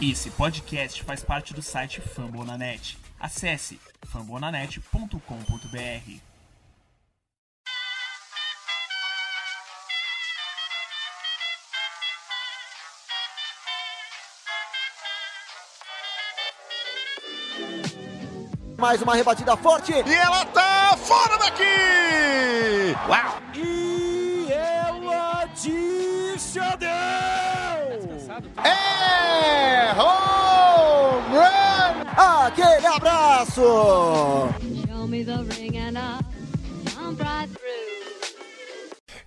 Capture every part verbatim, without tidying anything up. Esse podcast faz parte do site Fambonanet. Acesse fambonanet ponto com ponto b r. Mais uma rebatida forte. E ela tá fora daqui! Uau! E ela desceu! É home run! Aquele abraço!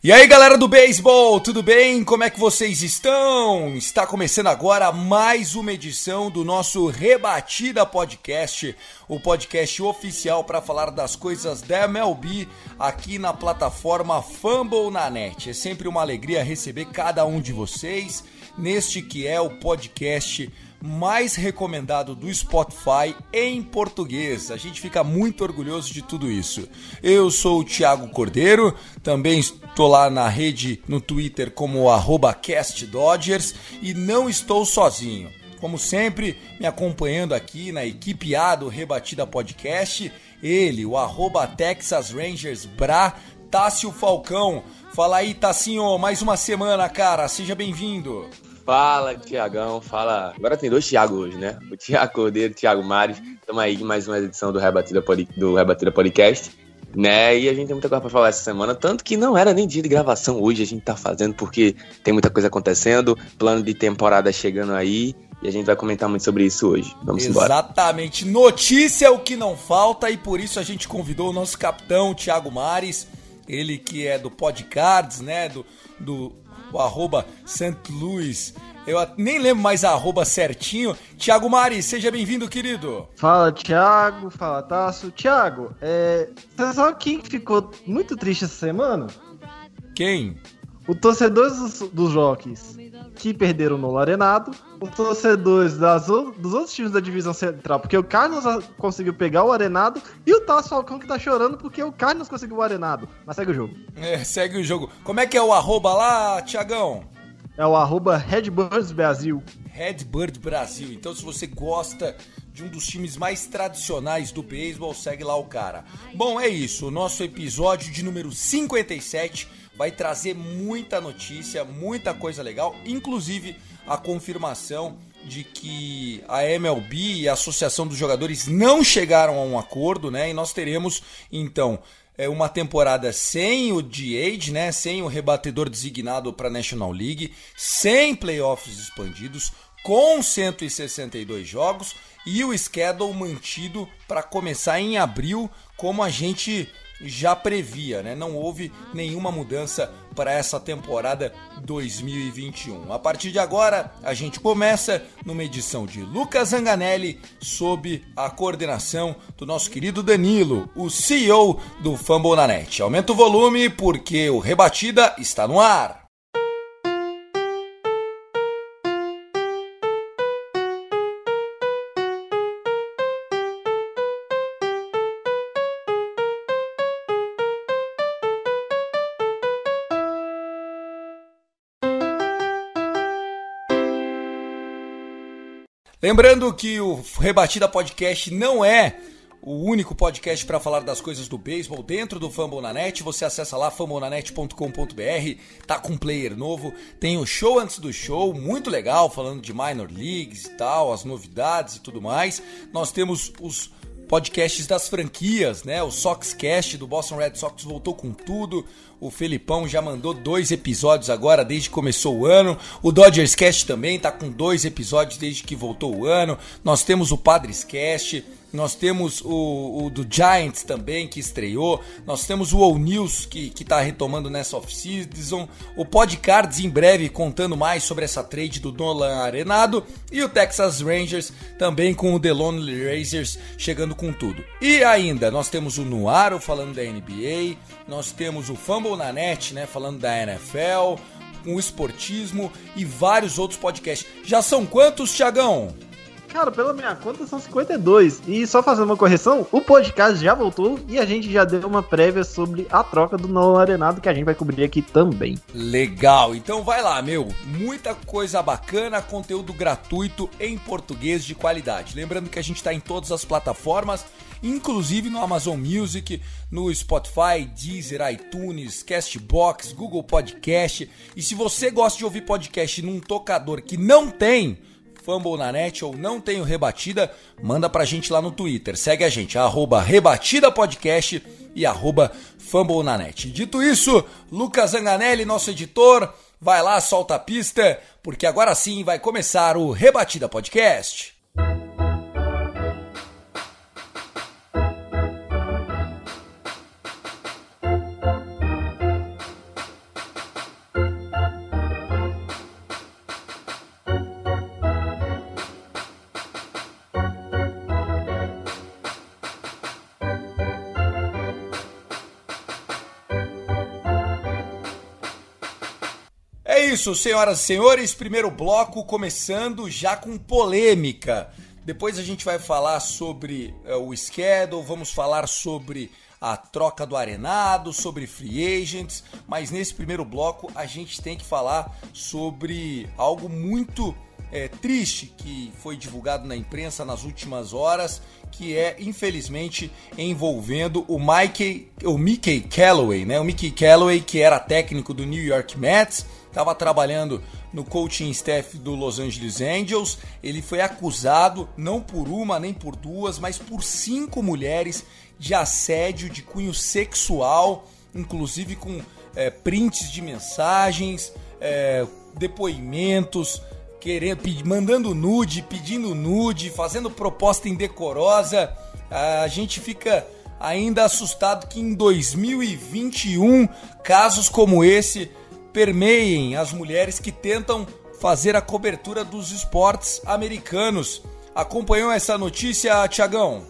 E aí galera do beisebol, tudo bem? Como é que vocês estão? Está começando agora mais uma edição do nosso Rebatida Podcast, o podcast oficial para falar das coisas da M L B aqui na plataforma Fumble na Net. É sempre uma alegria receber cada um de vocês neste que é o podcast mais recomendado do Spotify em português. A gente fica muito orgulhoso de tudo isso. Eu sou o Thiago Cordeiro, também estou lá na rede no Twitter como arroba cast dodgers e não estou sozinho. Como sempre, me acompanhando aqui na equipe A do Rebatida Podcast, ele, o arroba Texas Rangers Bra, Tassio Falcão. Fala aí, Tassinho, mais uma semana, cara, seja bem-vindo. Fala, Tiagão, fala... Agora tem dois Thiago hoje, né? O Thiago Cordeiro e o Thiago Mares. Estamos aí de mais uma edição do Rebatida, Pod... do Rebatida Podcast, né? E a gente tem muita coisa pra falar essa semana, tanto que não era nem dia de gravação hoje, a gente tá fazendo porque tem muita coisa acontecendo, plano de temporada chegando aí, e a gente vai comentar muito sobre isso hoje. Vamos embora. Exatamente. Notícia é o que não falta, e por isso a gente convidou o nosso capitão, o Thiago Mares, ele que é do Podcards, né? Do... do... o arroba Saint Louis, eu nem lembro mais a arroba certinho. Thiago Mares, seja bem-vindo, querido. Fala, Thiago, fala, Tasso. Thiago, é... você sabe quem ficou muito triste essa semana? Quem? Os torcedores dos, dos Rockies, que perderam o Nolan Arenado, os torcedores das, dos outros times da divisão central, porque o Cardinals conseguiu pegar o Arenado, e o Tassio Falcão que tá chorando porque o Cardinals conseguiu o Arenado. Mas segue o jogo. É, segue o jogo. Como é que é o arroba lá, Thiagão? É o arroba Redbirds Brasil. Redbirds Brasil. Então se você gosta de um dos times mais tradicionais do beisebol, segue lá o cara. Bom, é isso. O nosso episódio de número cinquenta e sete... vai trazer muita notícia, muita coisa legal, inclusive a confirmação de que a M L B e a Associação dos Jogadores não chegaram a um acordo, né? E nós teremos, então, uma temporada sem o D H, né? Sem o rebatedor designado para a National League, sem playoffs expandidos, com cento e sessenta e dois jogos e o schedule mantido para começar em abril, como a gente já previa, né? Não houve nenhuma mudança para essa temporada dois mil e vinte e um. A partir de agora, a gente começa numa edição de Lucas Zanganelli sob a coordenação do nosso querido Danilo, o C E O do Fambonanet. Aumenta o volume porque o Rebatida está no ar. Lembrando que o Rebatida Podcast não é o único podcast para falar das coisas do beisebol dentro do Fambonanet. Você acessa lá fambonanet ponto com ponto b r, tá com um player novo, tem o show antes do show, muito legal, falando de minor leagues e tal, as novidades e tudo mais. Nós temos os podcasts das franquias, né? O Soxcast do Boston Red Sox voltou com tudo. O Felipão já mandou dois episódios agora desde que começou o ano. O Dodgers Cast também tá com dois episódios desde que voltou o ano. Nós temos o Padres Cast, nós temos o, o do Giants também que estreou. Nós temos o All News que, que tá retomando nessa off-season. O Podcards em breve contando mais sobre essa trade do Nolan Arenado. E o Texas Rangers também com o The Lonely Racers chegando com tudo. E ainda nós temos o Nuaro falando da N B A. Nós temos o Fumble na Net, né, falando da N F L, o esportismo e vários outros podcasts. Já são quantos, Thiagão? Cara, pela minha conta são cinquenta e dois. E só fazendo uma correção, o podcast já voltou e a gente já deu uma prévia sobre a troca do Nolan Arenado, que a gente vai cobrir aqui também. Legal, então vai lá, meu. Muita coisa bacana, conteúdo gratuito em português de qualidade. Lembrando que a gente está em todas as plataformas, inclusive no Amazon Music, no Spotify, Deezer, iTunes, Castbox, Google Podcast. E se você gosta de ouvir podcast num tocador que não tem Fumble na Net ou não tem o Rebatida, manda pra gente lá no Twitter. Segue a gente, arroba Rebatida Podcast e arroba Fumble na Net. Dito isso, Lucas Zanganelli, nosso editor, vai lá, solta a pista, porque agora sim vai começar o Rebatida Podcast. Isso, senhoras e senhores, primeiro bloco começando já com polêmica. Depois a gente vai falar sobre uh, o schedule, vamos falar sobre a troca do Arenado, sobre free agents, mas nesse primeiro bloco a gente tem que falar sobre algo muito é, triste que foi divulgado na imprensa nas últimas horas, que é, infelizmente, envolvendo o, Mikey, o Mickey Callaway, né? O Mickey Callaway, que era técnico do New York Mets, estava trabalhando no coaching staff do Los Angeles Angels. Ele foi acusado, não por uma nem por duas, mas por cinco mulheres de assédio de cunho sexual, inclusive com é, prints de mensagens, é, depoimentos, querendo, mandando nude, pedindo nude, fazendo proposta indecorosa. A gente fica ainda assustado que em dois mil e vinte e um casos como esse permeiem as mulheres que tentam fazer a cobertura dos esportes americanos. Acompanhou essa notícia, Thiagão?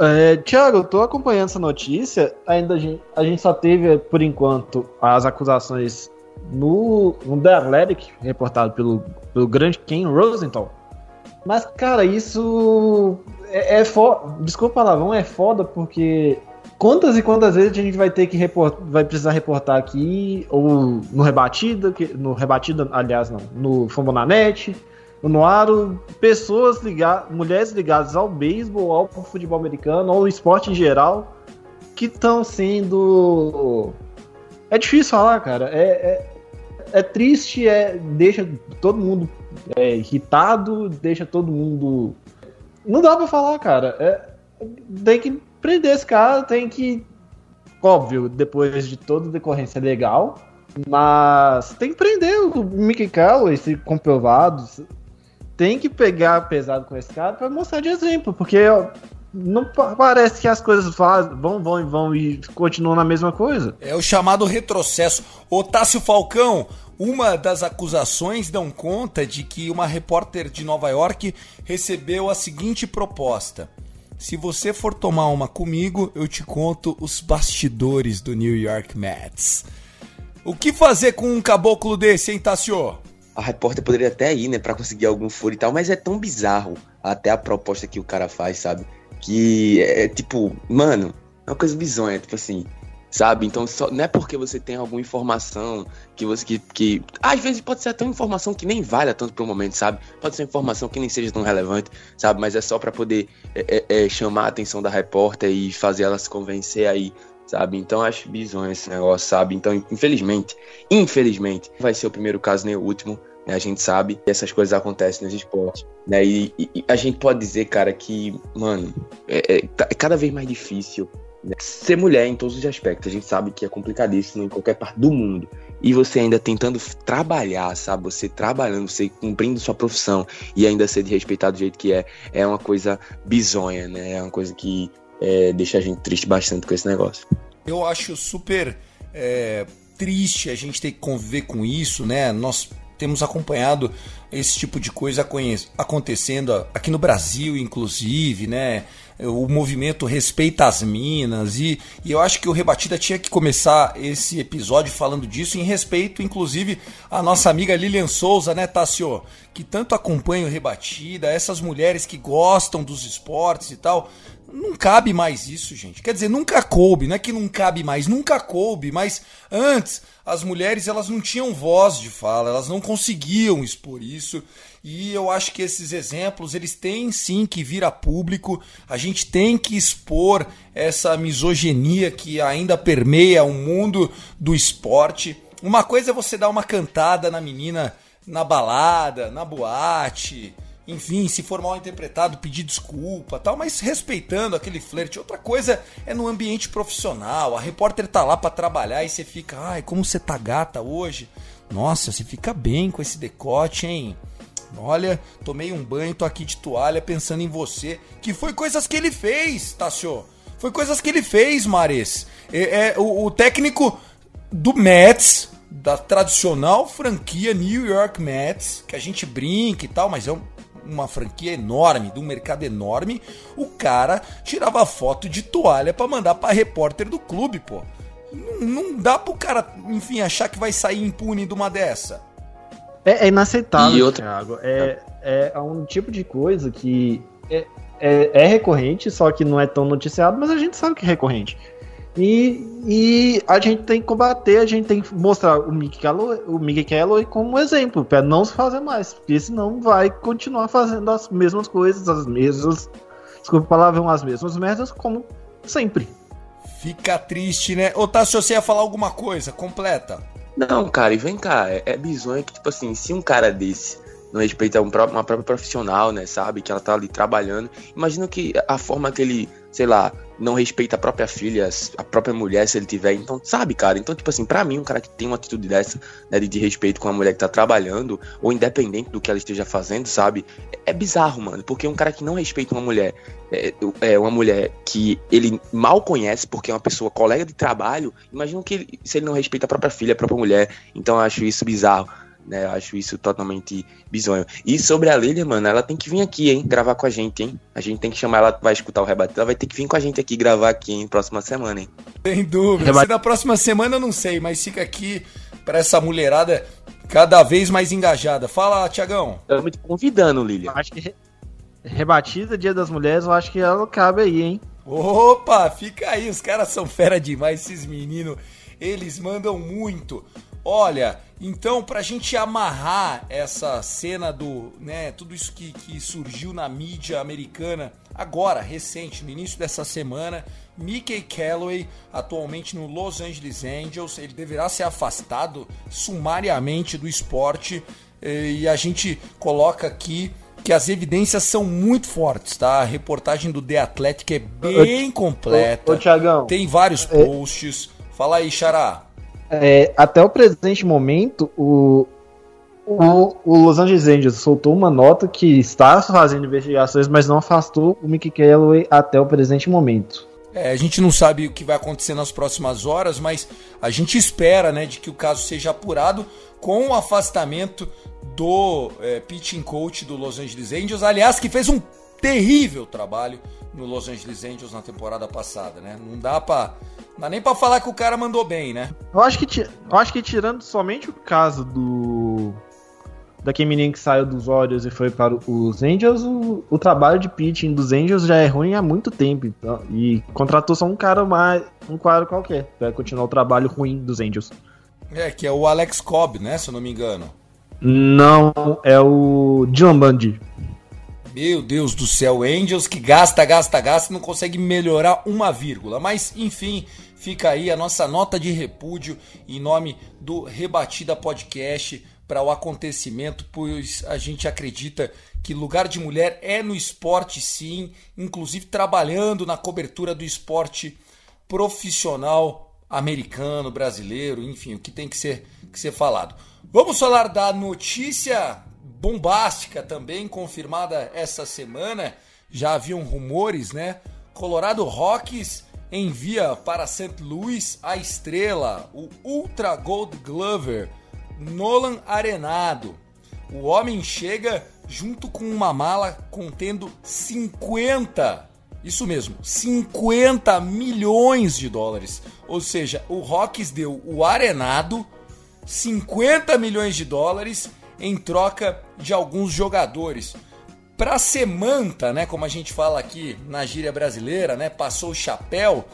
É, Thiago, eu tô acompanhando essa notícia. Ainda a gente, a gente só teve, por enquanto, as acusações no, no The Athletic, reportado pelo, pelo grande Ken Rosenthal. Mas, cara, isso é, é foda. Desculpa o palavrão, é foda porque... Quantas e quantas vezes a gente vai ter que reportar, vai precisar reportar aqui, ou no Rebatida, no Rebatida, aliás, não, no Fambonanet, ou no Aro, pessoas ligadas, mulheres ligadas ao beisebol, ao futebol americano, ao esporte em geral, que estão sendo... É difícil falar, cara, é, é, é triste, é, deixa todo mundo é, irritado, deixa todo mundo... Não dá pra falar, cara, é, tem que... prender esse cara, tem que, óbvio, depois de toda decorrência legal, mas tem que prender o Mickey Callaway, se comprovado, tem que pegar pesado com esse cara para mostrar de exemplo, porque ó, não parece que as coisas vão, vão e vão e continuam na mesma coisa. É o chamado retrocesso. Ô, Tassio Falcão, uma das acusações dão conta de que uma repórter de Nova York recebeu a seguinte proposta: se você for tomar uma comigo, eu te conto os bastidores do New York Mets. O que fazer com um caboclo desse, hein, Tassio? A repórter poderia até ir, né, pra conseguir algum furo e tal, mas é tão bizarro até a proposta que o cara faz, sabe? Que é tipo, mano, é uma coisa bizonha, tipo assim, sabe? Então só, não é porque você tem alguma informação que você... Que, que às vezes pode ser até uma informação que nem valha tanto pro momento, sabe? Pode ser uma informação que nem seja tão relevante, sabe? Mas é só pra poder é, é, chamar a atenção da repórter e fazer ela se convencer aí, sabe? Então acho bizonho esse negócio, sabe? Então, infelizmente, infelizmente, não vai ser o primeiro caso nem o último, né? A gente sabe que essas coisas acontecem nos esportes, né? E, e a gente pode dizer, cara, que, mano, é, é, é cada vez mais difícil ser mulher em todos os aspectos. A gente sabe que é complicadíssimo em qualquer parte do mundo. E você ainda tentando trabalhar, sabe? Você trabalhando, você cumprindo sua profissão e ainda ser desrespeitado do jeito que é, é uma coisa bizonha, né? É uma coisa que é, deixa a gente triste bastante com esse negócio. Eu acho super é, triste a gente ter que conviver com isso, né? Nós temos acompanhado esse tipo de coisa acontecendo aqui no Brasil, inclusive, né? o movimento Respeita as Minas, e, e eu acho que o Rebatida tinha que começar esse episódio falando disso, em respeito, inclusive, à nossa amiga Lilian Souza, né, Tassio, que tanto acompanha o Rebatida, essas mulheres que gostam dos esportes e tal. Não cabe mais isso, gente. Quer dizer, nunca coube, não é que não cabe mais, nunca coube, mas antes as mulheres, elas não tinham voz de fala, elas não conseguiam expor isso, e eu acho que esses exemplos, eles têm sim que vir a público, a gente tem que expor essa misoginia que ainda permeia o mundo do esporte. Uma coisa é você dar uma cantada na menina na balada, na boate, enfim, se for mal interpretado, pedir desculpa, tal, mas respeitando aquele flerte. Outra coisa é no ambiente profissional, a repórter tá lá para trabalhar e você fica, ai, como você tá gata hoje, nossa, você fica bem com esse decote, hein, olha, tomei um banho, tô aqui de toalha pensando em você, que foi coisas que ele fez, Tassio, foi coisas que ele fez, Mares, é, é, o, o técnico do Mets, da tradicional franquia New York Mets, que a gente brinca e tal, mas é um uma franquia enorme, de um mercado enorme, o cara tirava foto de toalha pra mandar pra repórter do clube, pô. Não, não dá pro cara, enfim, achar que vai sair impune de uma dessa. É, é inaceitável, e outra... Thiago. É, é, é um tipo de coisa que é, é, é recorrente, só que não é tão noticiado, mas a gente sabe que é recorrente. E, e a gente tem que combater, a gente tem que mostrar o Mickey Callaway, o Mickey Callaway como exemplo, para não se fazer mais, porque senão vai continuar fazendo as mesmas coisas, as mesmas, desculpa o palavrão, as mesmas merdas como sempre. Fica triste, né? Ô, Tassio, você ia falar alguma coisa? Completa. Não, cara, e vem cá, é, é bizonho que, tipo assim, se um cara desse não respeita um próprio, uma própria profissional, né, sabe, que ela tá ali trabalhando, imagina que a forma que ele, sei lá, não respeita a própria filha, a própria mulher, se ele tiver, então, sabe, cara, então, tipo assim, pra mim, um cara que tem uma atitude dessa, né, de respeito com a mulher que tá trabalhando, ou independente do que ela esteja fazendo, sabe, é bizarro, mano, porque um cara que não respeita uma mulher, é, é uma mulher que ele mal conhece, porque é uma pessoa, colega de trabalho, imagina que ele, se ele não respeita a própria filha, a própria mulher, então eu acho isso bizarro, né, eu acho isso totalmente bizonho. E sobre a Lilian, mano, ela tem que vir aqui, hein, gravar com a gente, hein, a gente tem que chamar ela, vai escutar o Rebatido, ela vai ter que vir com a gente aqui, gravar aqui, hein, próxima semana, hein. Sem dúvida, Rebat... se da próxima semana eu não sei, mas fica aqui pra essa mulherada cada vez mais engajada. Fala, Thiagão. Estamos te convidando, Lilian. Acho que re... Rebatida, Dia das Mulheres, eu acho que ela não cabe aí, hein. Opa, fica aí, os caras são fera demais, esses meninos, eles mandam muito. Olha, então, pra gente amarrar essa cena do, né, tudo isso que, que surgiu na mídia americana agora, recente, no início dessa semana, Mickey Callaway, atualmente no Los Angeles Angels, ele deverá ser afastado sumariamente do esporte, e a gente coloca aqui que as evidências são muito fortes, tá? A reportagem do The Athletic é bem completa, ô, ô, Thiagão, tem vários posts, fala aí, Xará. É, até o presente momento, o, o, o Los Angeles Angels soltou uma nota que está fazendo investigações, mas não afastou o Mickey Callaway até o presente momento. É, a gente não sabe o que vai acontecer nas próximas horas, mas a gente espera, né, de que o caso seja apurado com o afastamento do é, pitching coach do Los Angeles Angels, aliás, que fez um terrível trabalho no Los Angeles Angels na temporada passada, né? Não dá pra... Não dá nem pra falar que o cara mandou bem, né? Eu acho que, eu acho que tirando somente o caso do... daquele menino que saiu dos Warriors e foi para os Angels, o, o trabalho de pitching dos Angels já é ruim há muito tempo. Então, e contratou só um cara mais... Um quadro qualquer. Vai continuar o trabalho ruim dos Angels. É, que é o Alex Cobb, né? Se eu não me engano. Não, é o John Bundy. Meu Deus do céu, Angels que gasta, gasta, gasta e não consegue melhorar uma vírgula. Mas, enfim, fica aí a nossa nota de repúdio em nome do Rebatida Podcast para o acontecimento, pois a gente acredita que lugar de mulher é no esporte, sim, inclusive trabalhando na cobertura do esporte profissional americano, brasileiro, enfim, o que tem que ser, que ser falado. Vamos falar da notícia bombástica também, confirmada essa semana, já haviam rumores, né? Colorado Rockies envia para Saint Louis a estrela, o Ultra Gold Glover, Nolan Arenado. O homem chega junto com uma mala contendo cinquenta Isso mesmo, cinquenta milhões de dólares. Ou seja, o Rockies deu o Arenado cinquenta milhões de dólares em troca de alguns jogadores. Pra semanta, né, como a gente fala aqui na gíria brasileira, né, passou o chapéu,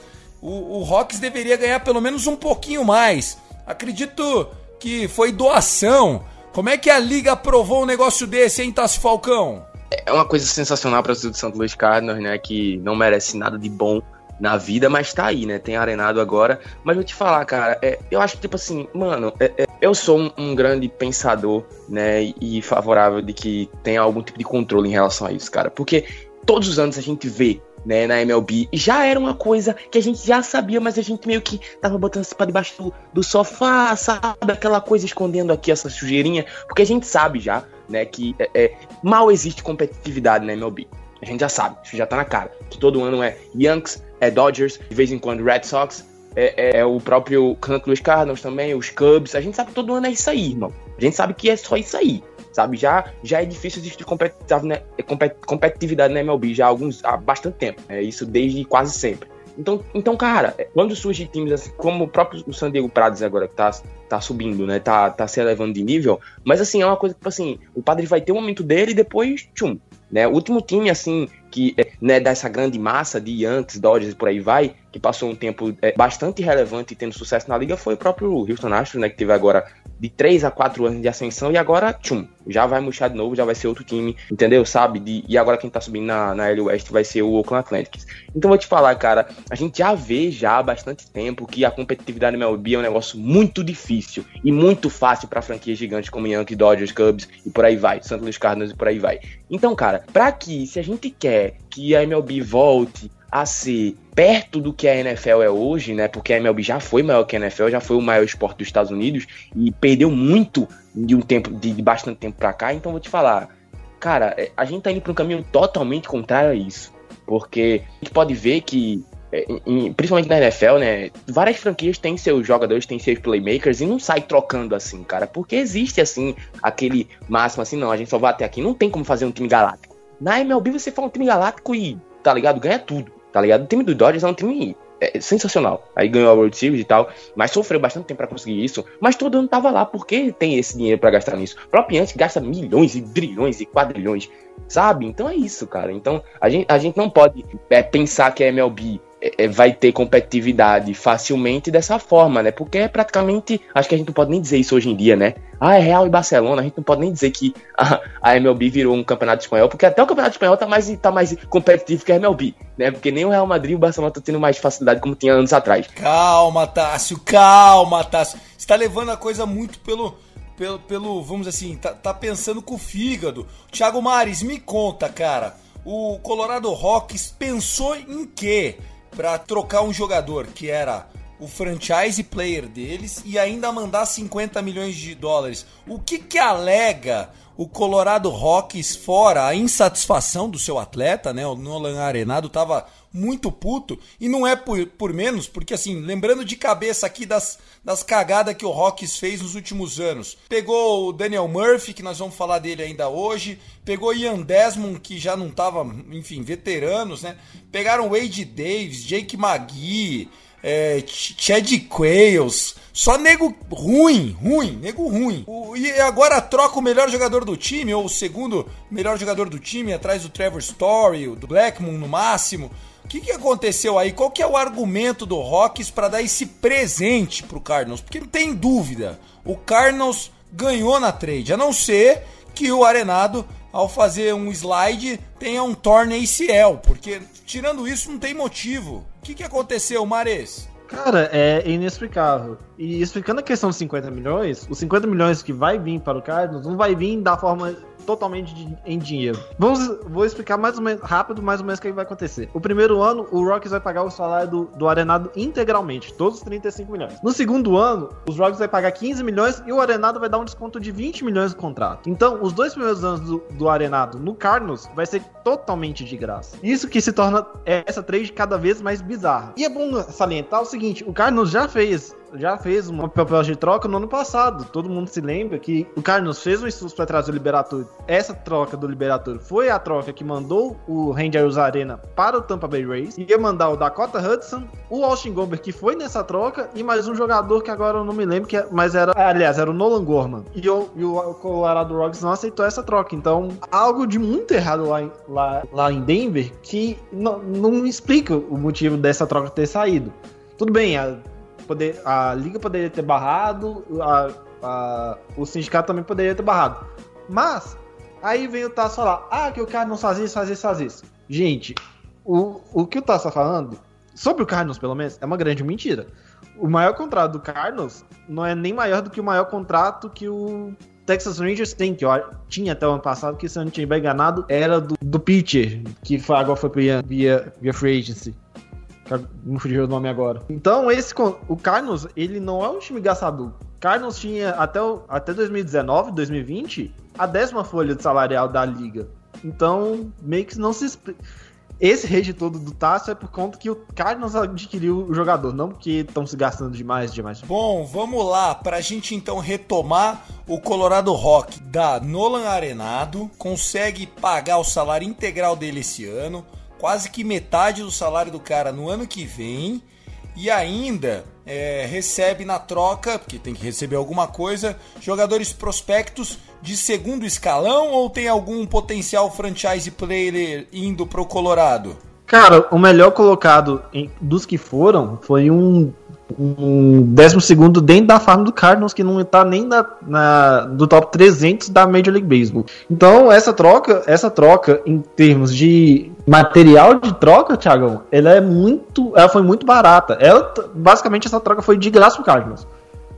o, o Rockies deveria ganhar pelo menos um pouquinho mais. Acredito que foi doação. Como é que a Liga aprovou um negócio desse, hein, Tassio Falcão? É uma coisa sensacional para o do Saint Louis Cardinals, né, que não merece nada de bom na vida, mas tá aí, né, tem Arenado agora. Mas vou te falar, cara, é, eu acho que, tipo assim, mano, é, é, eu sou um, um grande pensador, né, e favorável de que tenha algum tipo de controle em relação a isso, cara, porque todos os anos a gente vê, né, na M L B, já era uma coisa que a gente já sabia, mas a gente meio que tava botando pra debaixo do, do sofá, sabe, aquela coisa escondendo aqui essa sujeirinha, porque a gente sabe já, né, que é, é, mal existe competitividade na M L B. A gente já sabe, isso já tá na cara, que todo ano é Yankees, é Dodgers, de vez em quando Red Sox, é, é, é o próprio Saint Louis Cardinals também, os Cubs, a gente sabe que todo ano é isso aí, irmão. A gente sabe que é só isso aí, sabe? Já, já é difícil existir competitividade na M L B já há, alguns, há bastante tempo, é isso desde quase sempre. Então, então, cara, quando surgem times assim, como o próprio San Diego Padres agora, que tá, tá subindo, né, tá, tá se elevando de nível, mas assim, é uma coisa que, tipo assim, o Padres vai ter um momento dele e depois, tchum, né, o último time, assim, que, né, dessa grande massa de Yankees, Dodgers e por aí vai, que passou um tempo é, bastante relevante e tendo sucesso na liga, foi o próprio Houston Astros, né, que teve agora de três a quatro anos de ascensão e agora, tchum, já vai murchar de novo, já vai ser outro time, entendeu, sabe? De, e agora quem tá subindo na, na L West vai ser o Oakland Athletics. Então vou te falar, cara, a gente já vê já há bastante tempo que a competitividade na M L B é um negócio muito difícil e muito fácil pra franquias gigantes como Yankees, Dodgers, Cubs e por aí vai, Saint Louis Cardinals e por aí vai. Então, cara, pra que, se a gente quer que a M L B volte a ser perto do que a N F L é hoje, né? Porque a M L B já foi maior que a N F L, já foi o maior esporte dos Estados Unidos e perdeu muito de um tempo, de bastante tempo pra cá. Então vou te falar, cara, a gente tá indo pra um caminho totalmente contrário a isso, porque a gente pode ver que, principalmente na N F L, né, várias franquias têm seus jogadores, têm seus playmakers e não sai trocando assim, cara, porque existe assim aquele máximo assim, não, a gente só vai até aqui, não tem como fazer um time galáctico. Na M L B você faz um time galáctico e, tá ligado, ganha tudo. Tá ligado? O time do Dodgers é um time é, sensacional. Aí ganhou a World Series e tal, mas sofreu bastante tempo pra conseguir isso. Mas todo ano tava lá, porque tem esse dinheiro pra gastar nisso. O próprio Yankees gasta milhões e trilhões e quadrilhões, sabe? Então é isso, cara. Então a gente, a gente não pode é, pensar que a M L B é, é, vai ter competitividade facilmente dessa forma, né? Porque é praticamente, acho que a gente não pode nem dizer isso hoje em dia, né? Ah, é Real e Barcelona, a gente não pode nem dizer que a, a M L B virou um campeonato espanhol, porque até o campeonato espanhol tá mais, tá mais competitivo que a M L B, né? Porque nem o Real Madrid e o Barcelona tá tendo mais facilidade como tinha anos atrás. Calma, Tássio, calma, Tássio. Você tá levando a coisa muito pelo, pelo, pelo vamos assim, tá, tá pensando com o fígado. Thiago Mares, me conta, cara, o Colorado Rockies pensou em quê pra trocar um jogador que era o franchise player deles e ainda mandar cinquenta milhões de dólares. O que que alega o Colorado Rockies fora a insatisfação do seu atleta, né? O Nolan Arenado tava muito puto e não é por, por menos, porque assim, lembrando de cabeça aqui das, das cagadas que o Rockies fez nos últimos anos. Pegou o Daniel Murphy, que nós vamos falar dele ainda hoje, pegou Ian Desmond, que já não tava, enfim, veteranos, né? Pegaram Wade Davis, Jake McGee, É, Chad Quayles, só nego ruim, ruim, nego ruim. O, e agora troca o melhor jogador do time, ou o segundo melhor jogador do time, atrás do Trevor Story, do Blackmon no máximo. O que, que aconteceu aí? Qual que é o argumento do Rockies para dar esse presente pro Cardinals? Porque não tem dúvida, o Cardinals ganhou na trade, a não ser que o Arenado, ao fazer um slide, tenha um torn A C L, porque tirando isso não tem motivo. O que, que aconteceu, Mares? Cara, é inexplicável. E explicando a questão dos cinquenta milhões, os cinquenta milhões que vai vir para o Cardinals não vai vir da forma totalmente de, em dinheiro. Vamos, vou explicar mais ou menos, rápido mais ou menos o que vai acontecer. O primeiro ano, o Rockies vai pagar o salário do, do Arenado integralmente, todos os trinta e cinco milhões. No segundo ano, os Rockies vai pagar quinze milhões e o Arenado vai dar um desconto de vinte milhões no contrato. Então, os dois primeiros anos do, do Arenado no Cardinals vai ser totalmente de graça. Isso que se torna essa trade cada vez mais bizarra. E é bom salientar o seguinte, o Cardinals já fez já fez uma papel de troca no ano passado. Todo mundo se lembra que o Cardinals fez um estudo para trazer o Liberatore. Essa troca do Liberatore foi a troca que mandou o Randy Arozarena para o Tampa Bay Rays. Ia mandar o Dakota Hudson, o Austin Gomber, que foi nessa troca, e mais um jogador que agora eu não me lembro, que é, mas era, aliás, era o Nolan Gorman. E o, e o Colorado Rockies não aceitou essa troca. Então, algo de muito errado lá em, lá, lá em Denver, que não, não explica o motivo dessa troca ter saído. Tudo bem, a, poder, a Liga poderia ter barrado, a, a, o sindicato também poderia ter barrado. Mas, aí vem o Tasso falar, ah, que o Cardinals fazia isso, fazia isso, fazia isso. Gente, o, o que o Tasso tá falando, sobre o Cardinals pelo menos, é uma grande mentira. O maior contrato do Cardinals não é nem maior do que o maior contrato que o Texas Rangers tem, que eu tinha até o ano passado, que se eu não tiver enganado, era do, do pitcher, que foi, agora foi via, via, via free agency. Não fugiu o nome agora. Então, esse, o Cardinals, ele não é um time gastador. O Cardinals tinha, até, o, até dois mil e dezenove, dois mil e vinte, a décima folha de salarial da liga. Então, meio que não se explica. Esse rede todo do Tasso é por conta que o Cardinals adquiriu o jogador, não porque estão se gastando demais, demais. Bom, vamos lá, pra gente então retomar o Colorado Rockies da Nolan Arenado, consegue pagar o salário integral dele esse ano, quase que metade do salário do cara no ano que vem, e ainda é, recebe na troca, porque tem que receber alguma coisa, jogadores prospectos de segundo escalão, ou tem algum potencial franchise player indo pro Colorado? Cara, o melhor colocado em, dos que foram foi um, um décimo segundo dentro da farm do Cardinals, que não tá nem na, na, do top trezentos da Major League Baseball. Então essa troca, essa troca em termos de material de troca, Thiago, ela é muito, ela foi muito barata. Ela, basicamente essa troca foi de graça pro Cardinals,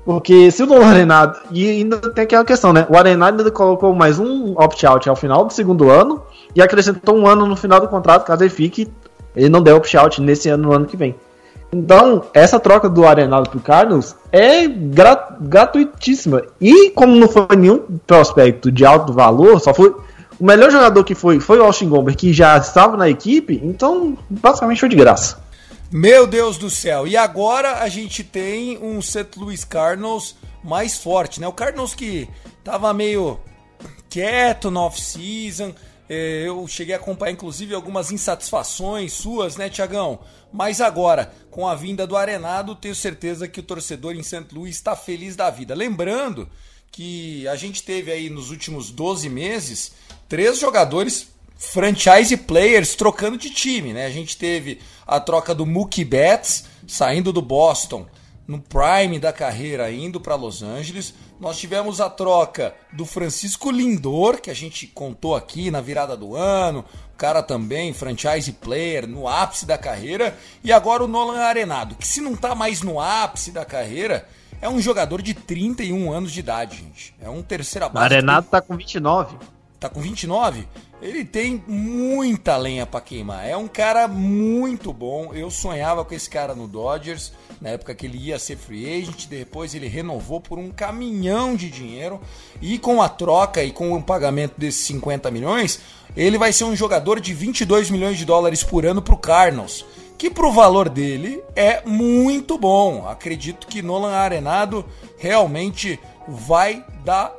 porque se o Nolan Arenado, e ainda tem aquela questão, né, o Arenado ainda colocou mais um opt-out ao final do segundo ano e acrescentou um ano no final do contrato, caso ele fique, ele não der opt-out nesse ano, no ano que vem. Então, essa troca do Arenado pro Cardinals é grat- gratuitíssima. E como não foi nenhum prospecto de alto valor, só foi... O melhor jogador que foi, foi o Austin Gomber, que já estava na equipe, então basicamente foi de graça. Meu Deus do céu! E agora a gente tem um Saint Louis Cardinals mais forte, né? O Cardinals que tava meio quieto na off-season... Eu cheguei a acompanhar, inclusive, algumas insatisfações suas, né, Thiagão? Mas agora, com a vinda do Arenado, tenho certeza que o torcedor em Saint Louis está feliz da vida. Lembrando que a gente teve aí, nos últimos doze meses, três jogadores franchise players trocando de time, né? A gente teve a troca do Mookie Betts, saindo do Boston, no prime da carreira, indo para Los Angeles. Nós tivemos a troca do Francisco Lindor, que a gente contou aqui na virada do ano, o cara também franchise player no ápice da carreira, e agora o Nolan Arenado, que se não tá mais no ápice da carreira, é um jogador de trinta e um anos de idade, gente. É um terceira base. O Arenado tá com vinte e nove. Tá com vinte e nove? Ele tem muita lenha pra queimar. É um cara muito bom. Eu sonhava com esse cara no Dodgers, na época que ele ia ser free agent. Depois ele renovou por um caminhão de dinheiro. E com a troca e com o pagamento desses cinquenta milhões, ele vai ser um jogador de vinte e dois milhões de dólares por ano pro Cardinals, que pro valor dele é muito bom. Acredito que Nolan Arenado realmente vai dar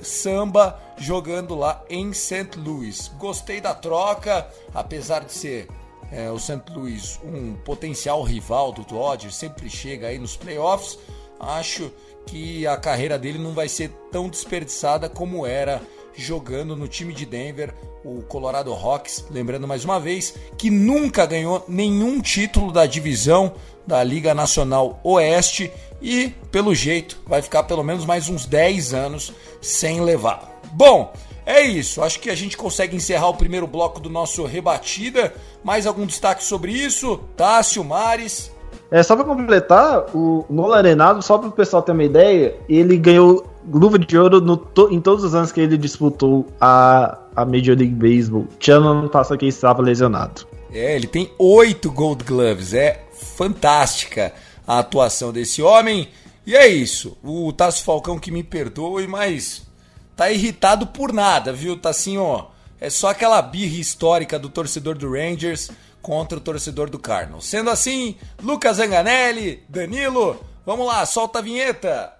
samba jogando lá em Saint Louis. Gostei da troca, apesar de ser é, o Saint Louis um potencial rival do Dodgers, sempre chega aí nos playoffs. Acho que a carreira dele não vai ser tão desperdiçada como era jogando no time de Denver, o Colorado Rockies, lembrando mais uma vez que nunca ganhou nenhum título da divisão da Liga Nacional Oeste e, pelo jeito, vai ficar pelo menos mais uns dez anos sem levar. Bom, é isso. Acho que a gente consegue encerrar o primeiro bloco do nosso Rebatida. Mais algum destaque sobre isso? Tassio, Mares? É, só para completar, o Nolan Arenado, só para o pessoal ter uma ideia, ele ganhou luva de ouro no to- em todos os anos que ele disputou a, a Major League Baseball. Tirando ano passado que ele estava lesionado. É, ele tem oito Gold Gloves. É fantástica a atuação desse homem. E é isso. O Tassio Falcão que me perdoe, mas tá irritado por nada, viu? Tá assim, ó. É só aquela birra histórica do torcedor do Rangers contra o torcedor do Cardinals. Sendo assim, Lucas Zanganelli, Danilo, Vamos lá, solta a vinheta!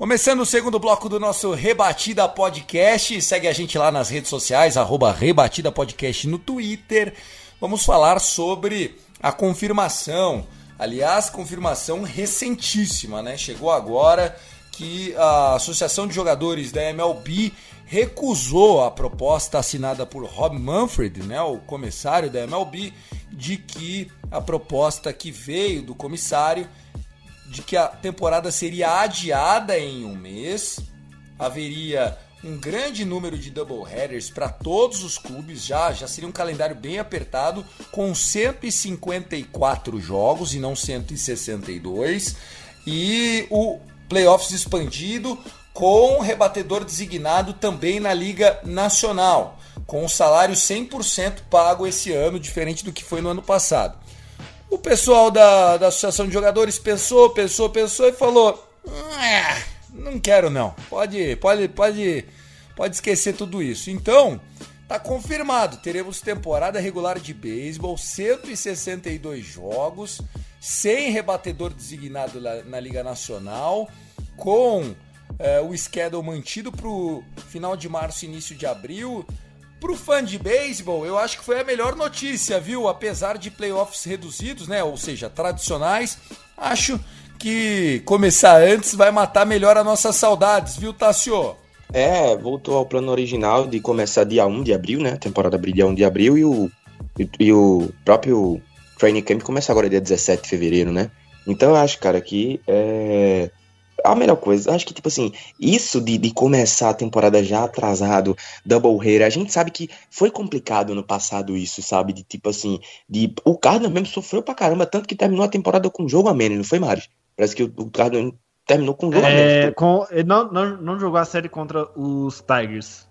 Começando o segundo bloco do nosso Rebatida Podcast, segue a gente lá nas redes sociais, arroba Rebatida Podcast no Twitter. Vamos falar sobre a confirmação, aliás, confirmação recentíssima, né? Chegou agora que a Associação de Jogadores da M L B recusou a proposta assinada por Rob Manfred, né, o comissário da M L B, de que a proposta que veio do comissário de que a temporada seria adiada em um mês, haveria um grande número de doubleheaders para todos os clubes, já, já seria um calendário bem apertado, com cento e cinquenta e quatro jogos e não cento e sessenta e dois, e o playoffs expandido com rebatedor designado também na Liga Nacional, com um salário cem por cento pago esse ano, diferente do que foi no ano passado. O pessoal da, da Associação de Jogadores pensou, pensou, pensou e falou: ah, não quero não, pode, pode, pode, pode esquecer tudo isso. Então, tá confirmado, teremos temporada regular de beisebol, cento e sessenta e dois jogos, sem rebatedor designado na, na Liga Nacional, com é, o schedule mantido pro final de março, início de abril. Pro fã de beisebol, eu acho que foi a melhor notícia, viu? Apesar de playoffs reduzidos, né? Ou seja, tradicionais, acho que começar antes vai matar melhor as nossas saudades, viu, Tassio? É, voltou ao plano original de começar dia um de abril, né? Temporada abrir dia um de abril e o, e, e o próprio training camp começa agora dia dezessete de fevereiro, né? Então eu acho, cara, que é... a melhor coisa, acho que tipo assim, isso de, de começar a temporada já atrasado, doubleheader, a gente sabe que foi complicado no passado isso, sabe, de tipo assim, de o Cardinals mesmo sofreu pra caramba, tanto que terminou a temporada com um jogo a menos, não foi, Maris? Parece que o, o Cardinals terminou com um jogo é, a menos. Com, não, não, não jogou a série contra os Tigers.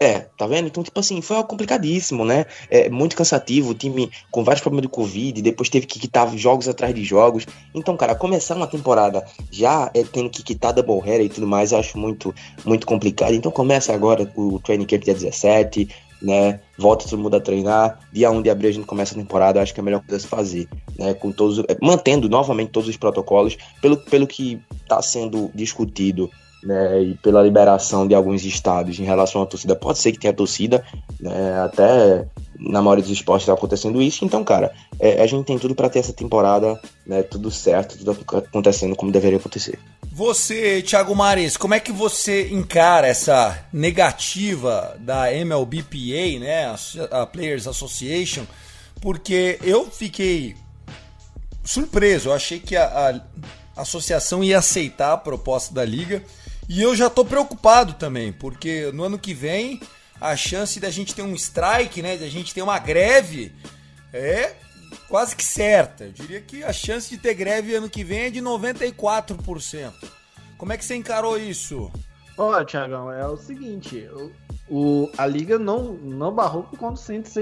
É, tá vendo? Então, tipo assim, foi algo complicadíssimo, né? É, muito cansativo, o time com vários problemas de Covid, depois teve que quitar jogos atrás de jogos. Então, cara, começar uma temporada já é, tendo que quitar doubleheader e tudo mais, eu acho muito, muito complicado. Então, começa agora o training camp dia dezessete, né? Volta todo mundo a treinar. dia um de abril a gente começa a temporada, eu acho que é a melhor coisa a se fazer, né? Com todos, mantendo novamente todos os protocolos, pelo, pelo que tá sendo discutido, né, e pela liberação de alguns estados em relação à torcida, pode ser que tenha torcida, né, até na maioria dos esportes está acontecendo isso, então, cara, é, a gente tem tudo para ter essa temporada, né, tudo certo, tudo acontecendo como deveria acontecer. Você, Thiago Mares, como é que você encara essa negativa da M L B P A, né, a Players Association, porque eu fiquei surpreso, eu achei que a, a associação ia aceitar a proposta da liga. E eu já tô preocupado também, porque no ano que vem a chance da gente ter um strike, né, da gente ter uma greve é quase que certa. Eu diria que a chance de ter greve ano que vem é de noventa e quatro por cento. Como é que você encarou isso? Olha, Thiagão, é o seguinte, o, a liga não, não barrou por conta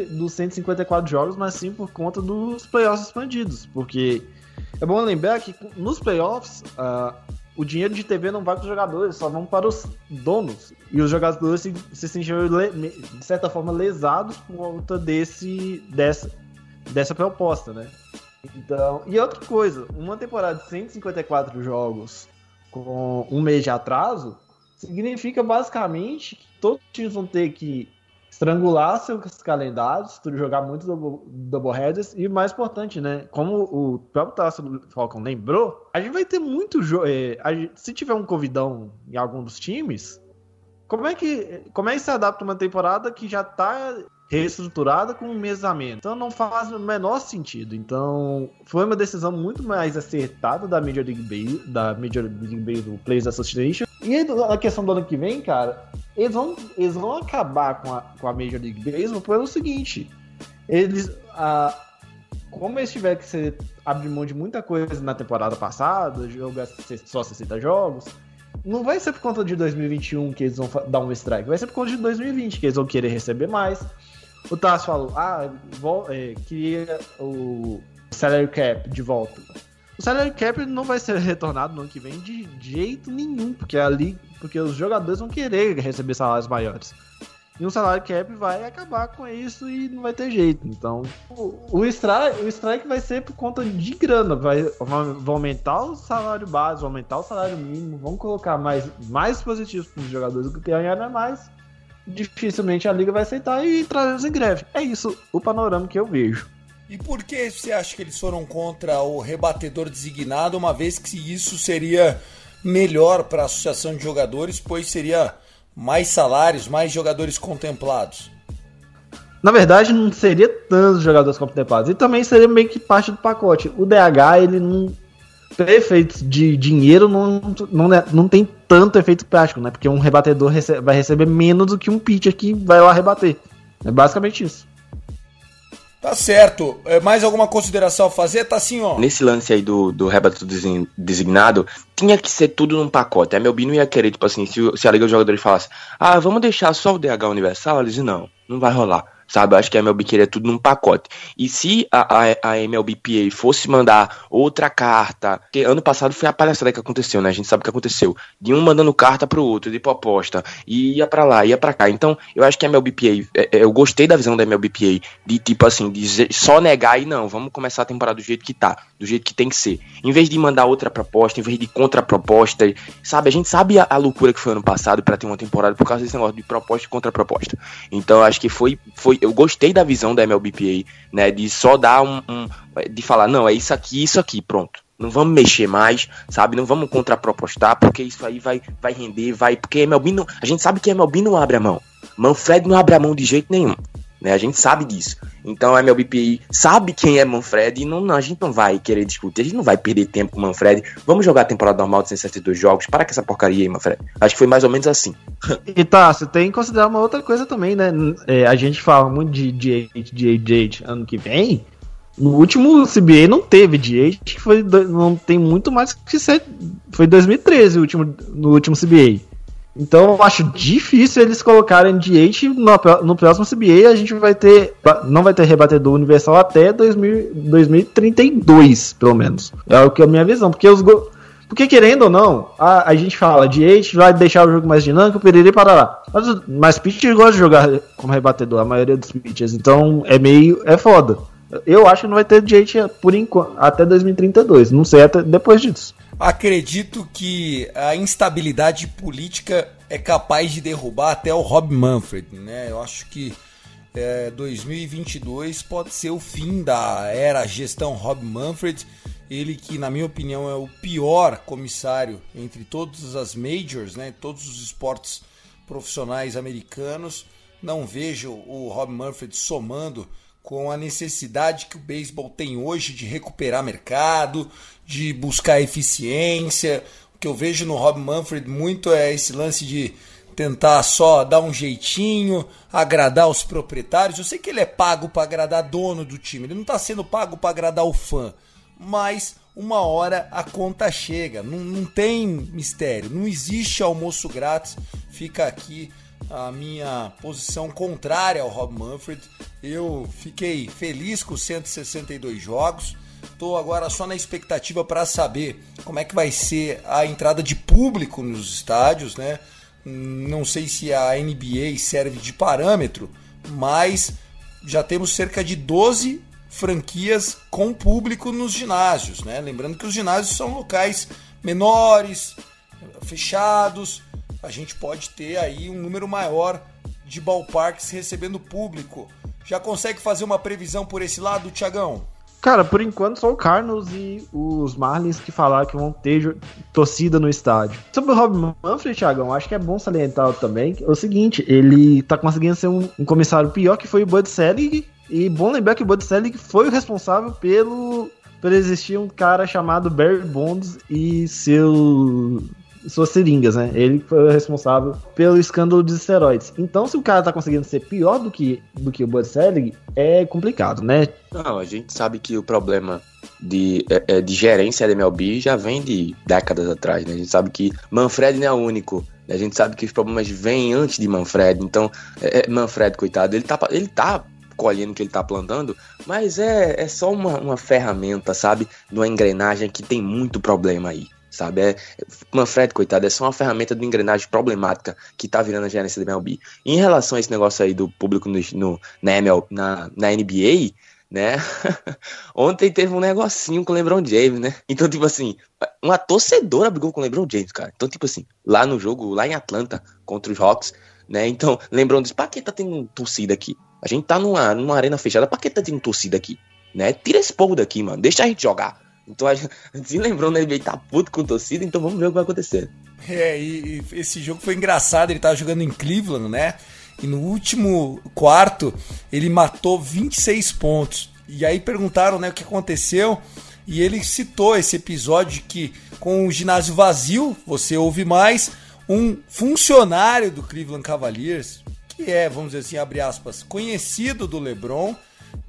dos cento e cinquenta e quatro jogos, mas sim por conta dos playoffs expandidos, porque é bom lembrar que nos playoffs... Uh, o dinheiro de T V não vai para os jogadores, só vão para os donos. E os jogadores se, se sentiram, de certa forma, lesados por conta desse, dessa, dessa proposta, né? Então, e outra coisa, uma temporada de cento e cinquenta e quatro jogos com um mês de atraso significa, basicamente, que todos os times vão ter que estrangular seus calendários, jogar muitos doubleheaders, e mais importante, né, como o próprio Tassio Falcão lembrou, a gente vai ter muito jogo, é, se tiver um covidão em algum dos times, como é que como é que se adapta uma temporada que já está reestruturada com um mês a menos? Então não faz o menor sentido, então foi uma decisão muito mais acertada da Major League Baseball, da Major League Baseball Players Association. E a questão do ano que vem, cara, eles vão, eles vão acabar com a, com a Major League Baseball pelo seguinte, eles, ah, como eles tiveram que ser, abrir mão de muita coisa na temporada passada, jogar só sessenta jogos, não vai ser por conta de dois mil e vinte e um que eles vão dar um strike, vai ser por conta de dois mil e vinte que eles vão querer receber mais. o Tassio falou, ah, vol- é, queria o salary cap de volta. O salary cap não vai ser retornado no ano que vem de jeito nenhum, porque ali, porque os jogadores vão querer receber salários maiores. E um salário cap vai acabar com isso e não vai ter jeito. Então, o, o, strike, o strike vai ser por conta de grana. Vai, vai aumentar o salário base, vai aumentar o salário mínimo, vão colocar mais, mais positivos para os jogadores que ganharam mais. Dificilmente a liga vai aceitar e trazemos em greve. É isso o panorama que eu vejo. E por que você acha que eles foram contra o rebatedor designado, uma vez que isso seria melhor para a associação de jogadores, pois seria mais salários, mais jogadores contemplados? Na verdade, não seria tantos jogadores contemplados. E também seria meio que parte do pacote. O D H, ele não... Para efeitos de dinheiro, não, não, não tem tanto efeito prático, né? Porque um rebatedor recebe, vai receber menos do que um pitcher que vai lá rebater. É basicamente isso. Tá certo. Mais alguma consideração a fazer, Tassinho? Nesse lance aí do, do rebatedor designado, tinha que ser tudo num pacote. A M L B não ia querer, tipo assim, se, se a Liga dos Jogadores falasse, ah, vamos deixar só o D H universal, eles dizem, não, não vai rolar. Sabe, eu acho que a M L B queria tudo num pacote. E se a, a, a M L B P A fosse mandar outra carta, porque ano passado foi a palhaçada que aconteceu, né? A gente sabe o que aconteceu. De um mandando carta pro outro, de proposta, e ia pra lá, ia pra cá. Então, eu acho que a M L B P A, eu gostei da visão da M L B P A, de tipo assim, de só negar e não, vamos começar a temporada do jeito que tá, do jeito que tem que ser. Em vez de mandar outra proposta, em vez de contraproposta, sabe? A gente sabe a, a loucura que foi ano passado pra ter uma temporada por causa desse negócio de proposta e contraproposta. Então, eu acho que foi... foi eu gostei da visão da M L B P A, né, de só dar um, um, de falar, não, é isso aqui, isso aqui, pronto, não vamos mexer mais, sabe, não vamos contrapropostar, porque isso aí vai, vai render, vai, porque a M L B não, a gente sabe que a M L B não abre a mão, Manfred não abre a mão de jeito nenhum, né, a gente sabe disso, então a M L B P A sabe quem é Manfred e não, não, a gente não vai querer discutir, a gente não vai perder tempo com o Manfred, vamos jogar a temporada normal de cento e sessenta e dois jogos, para com essa porcaria aí, Manfred, acho que foi mais ou menos assim. E tá, você tem que considerar uma outra coisa também, né? É, a gente fala muito de D H ano que vem. No último C B A não teve D H, que foi do, não tem muito mais que ser. Foi dois mil e treze o último, no último C B A. Então eu acho difícil eles colocarem D H no, no próximo C B A. A gente vai ter, não vai ter rebatedor universal até dois mil, dois mil e trinta e dois, pelo menos. É o que é a minha visão, porque os go- Porque, querendo ou não, a, a gente fala de D H, vai deixar o jogo mais dinâmico, perere e parará. Mas, mas pitcher gosta de jogar como rebatedor, a maioria dos pitchers. Então, é meio... é foda. Eu acho que não vai ter D H por enquanto, até dois mil e trinta e dois. Não sei até depois disso. Acredito que a instabilidade política é capaz de derrubar até o Rob Manfred, né? Eu acho que é, dois mil e vinte e dois pode ser o fim da era gestão Rob Manfred. Ele que, na minha opinião, é o pior comissário entre todas as majors, né? Todos os esportes profissionais americanos. Não vejo o Rob Manfred somando com a necessidade que o beisebol tem hoje de recuperar mercado, de buscar eficiência. O que eu vejo no Rob Manfred muito é esse lance de tentar só dar um jeitinho, agradar os proprietários. Eu sei que ele é pago para agradar dono do time, ele não está sendo pago para agradar o fã. Mas uma hora a conta chega, não, não tem mistério, não existe almoço grátis. Fica aqui a minha posição contrária ao Rob Manfred. Eu fiquei feliz com os cento e sessenta e dois jogos, estou agora só na expectativa para saber como é que vai ser a entrada de público nos estádios, né? Não sei se a N B A serve de parâmetro, mas já temos cerca de doze franquias com público nos ginásios, né? Lembrando que os ginásios são locais menores, fechados. A gente pode ter aí um número maior de ballparks recebendo público. Já consegue fazer uma previsão por esse lado, Thiagão? Cara, por enquanto só o Cardinals e os Marlins que falaram que vão ter torcida no estádio. Sobre o Rob Manfred, Thiagão, acho que é bom salientar também é o seguinte, ele tá conseguindo ser um, um comissário pior que foi o Bud Selig. E bom lembrar que o Bud Selig foi o responsável pelo, pelo existir um cara chamado Barry Bonds e seu, suas seringas, né? Ele foi o responsável pelo escândalo de esteroides. Então, se o cara tá conseguindo ser pior do que, do que o Bud Selig, é complicado, né? Não, a gente sabe que o problema de, é, de gerência da M L B já vem de décadas atrás, né? A gente sabe que Manfred não é o único. A gente sabe que os problemas vêm antes de Manfred. Então, é, Manfred, coitado, ele tá... Ele tá colhendo o que ele tá plantando, mas é, é só uma, uma ferramenta, sabe, de uma engrenagem que tem muito problema aí, sabe, é, Manfred, coitado, é só uma ferramenta de engrenagem problemática que tá virando a gerência da M L B. Em relação a esse negócio aí do público no, no, na, M L B, na, na N B A, né, ontem teve um negocinho com o LeBron James, né, então tipo assim, uma torcedora brigou com o LeBron James, cara, então tipo assim, lá no jogo, lá em Atlanta, contra os Hawks, né, então LeBron disse, pra que tá tendo torcida aqui? A gente tá numa, numa arena fechada, pra que tá tendo torcida aqui? Né? Tira esse povo daqui, mano, deixa a gente jogar. Então a gente se lembrou, né, ele tá puto com torcida, então vamos ver o que vai acontecer. É, e, e esse jogo foi engraçado, ele tava jogando em Cleveland, né, e no último quarto ele matou vinte e seis pontos. E aí perguntaram, né, o que aconteceu, e ele citou esse episódio que com o ginásio vazio, você ouve mais, um funcionário do Cleveland Cavaliers, que é, vamos dizer assim, abre aspas, conhecido do LeBron,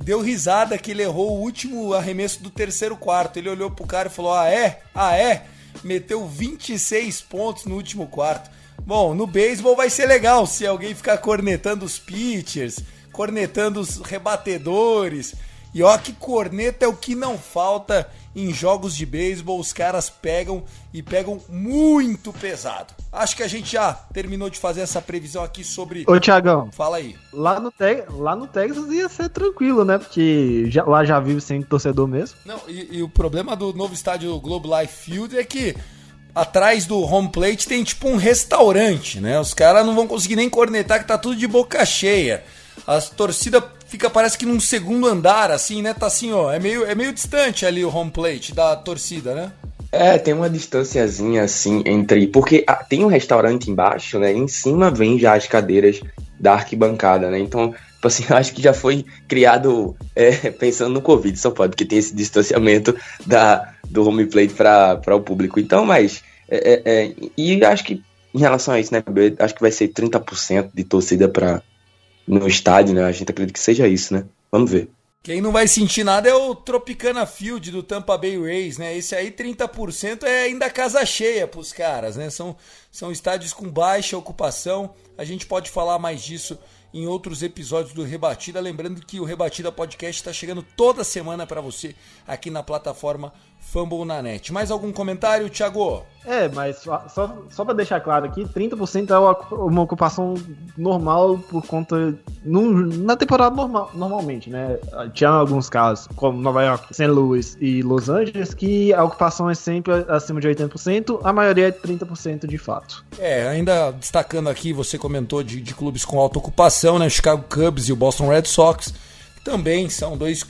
deu risada que ele errou o último arremesso do terceiro quarto. Ele olhou pro cara e falou, ah é? Ah é? Meteu vinte e seis pontos no último quarto. Bom, no beisebol vai ser legal se alguém ficar cornetando os pitchers, cornetando os rebatedores. E ó, que corneta é o que não falta em jogos de beisebol. Os caras pegam e pegam muito pesado. Acho que a gente já terminou de fazer essa previsão aqui sobre... Ô, Thiagão. Fala aí. Lá no, te... lá no Texas ia ser tranquilo, né? Porque já... lá já vive sem torcedor mesmo. Não, e, e o problema do novo estádio Globe Life Field é que atrás do home plate tem tipo um restaurante, né? Os caras não vão conseguir nem cornetar que tá tudo de boca cheia. As torcidas fica, parece que num segundo andar, assim, né? Tá assim, ó, é meio, é meio distante ali o home plate da torcida, né? É, tem uma distanciazinha, assim, entre... Porque ah, tem um restaurante embaixo, né? E em cima vem já as cadeiras da arquibancada, né? Então, assim, acho que já foi criado é, pensando no Covid, só pode, porque tem esse distanciamento da, do home plate para o público. Então, mas... É, é, é, e acho que, em relação a isso, né? Acho que vai ser trinta por cento de torcida para... no estádio, né? A gente acredita que seja isso, né? Vamos ver. Quem não vai sentir nada é o Tropicana Field do Tampa Bay Rays, né? Esse aí, trinta por cento é ainda casa cheia pros caras, né? São, são estádios com baixa ocupação. A gente pode falar mais disso em outros episódios do Rebatida. Lembrando que o Rebatida Podcast está chegando toda semana para você aqui na plataforma Fumble na Net. Mais algum comentário, Thiago? É, mas só, só, só para deixar claro aqui, trinta por cento é uma ocupação normal por conta... Num, na temporada normal, normalmente, né? Tinha alguns casos, como Nova York, Saint Louis e Los Angeles, que a ocupação é sempre acima de oitenta por cento, a maioria é trinta por cento de fato. É, ainda destacando aqui, você comentou de, de clubes com alta ocupação, né? Chicago Cubs e o Boston Red Sox também são dois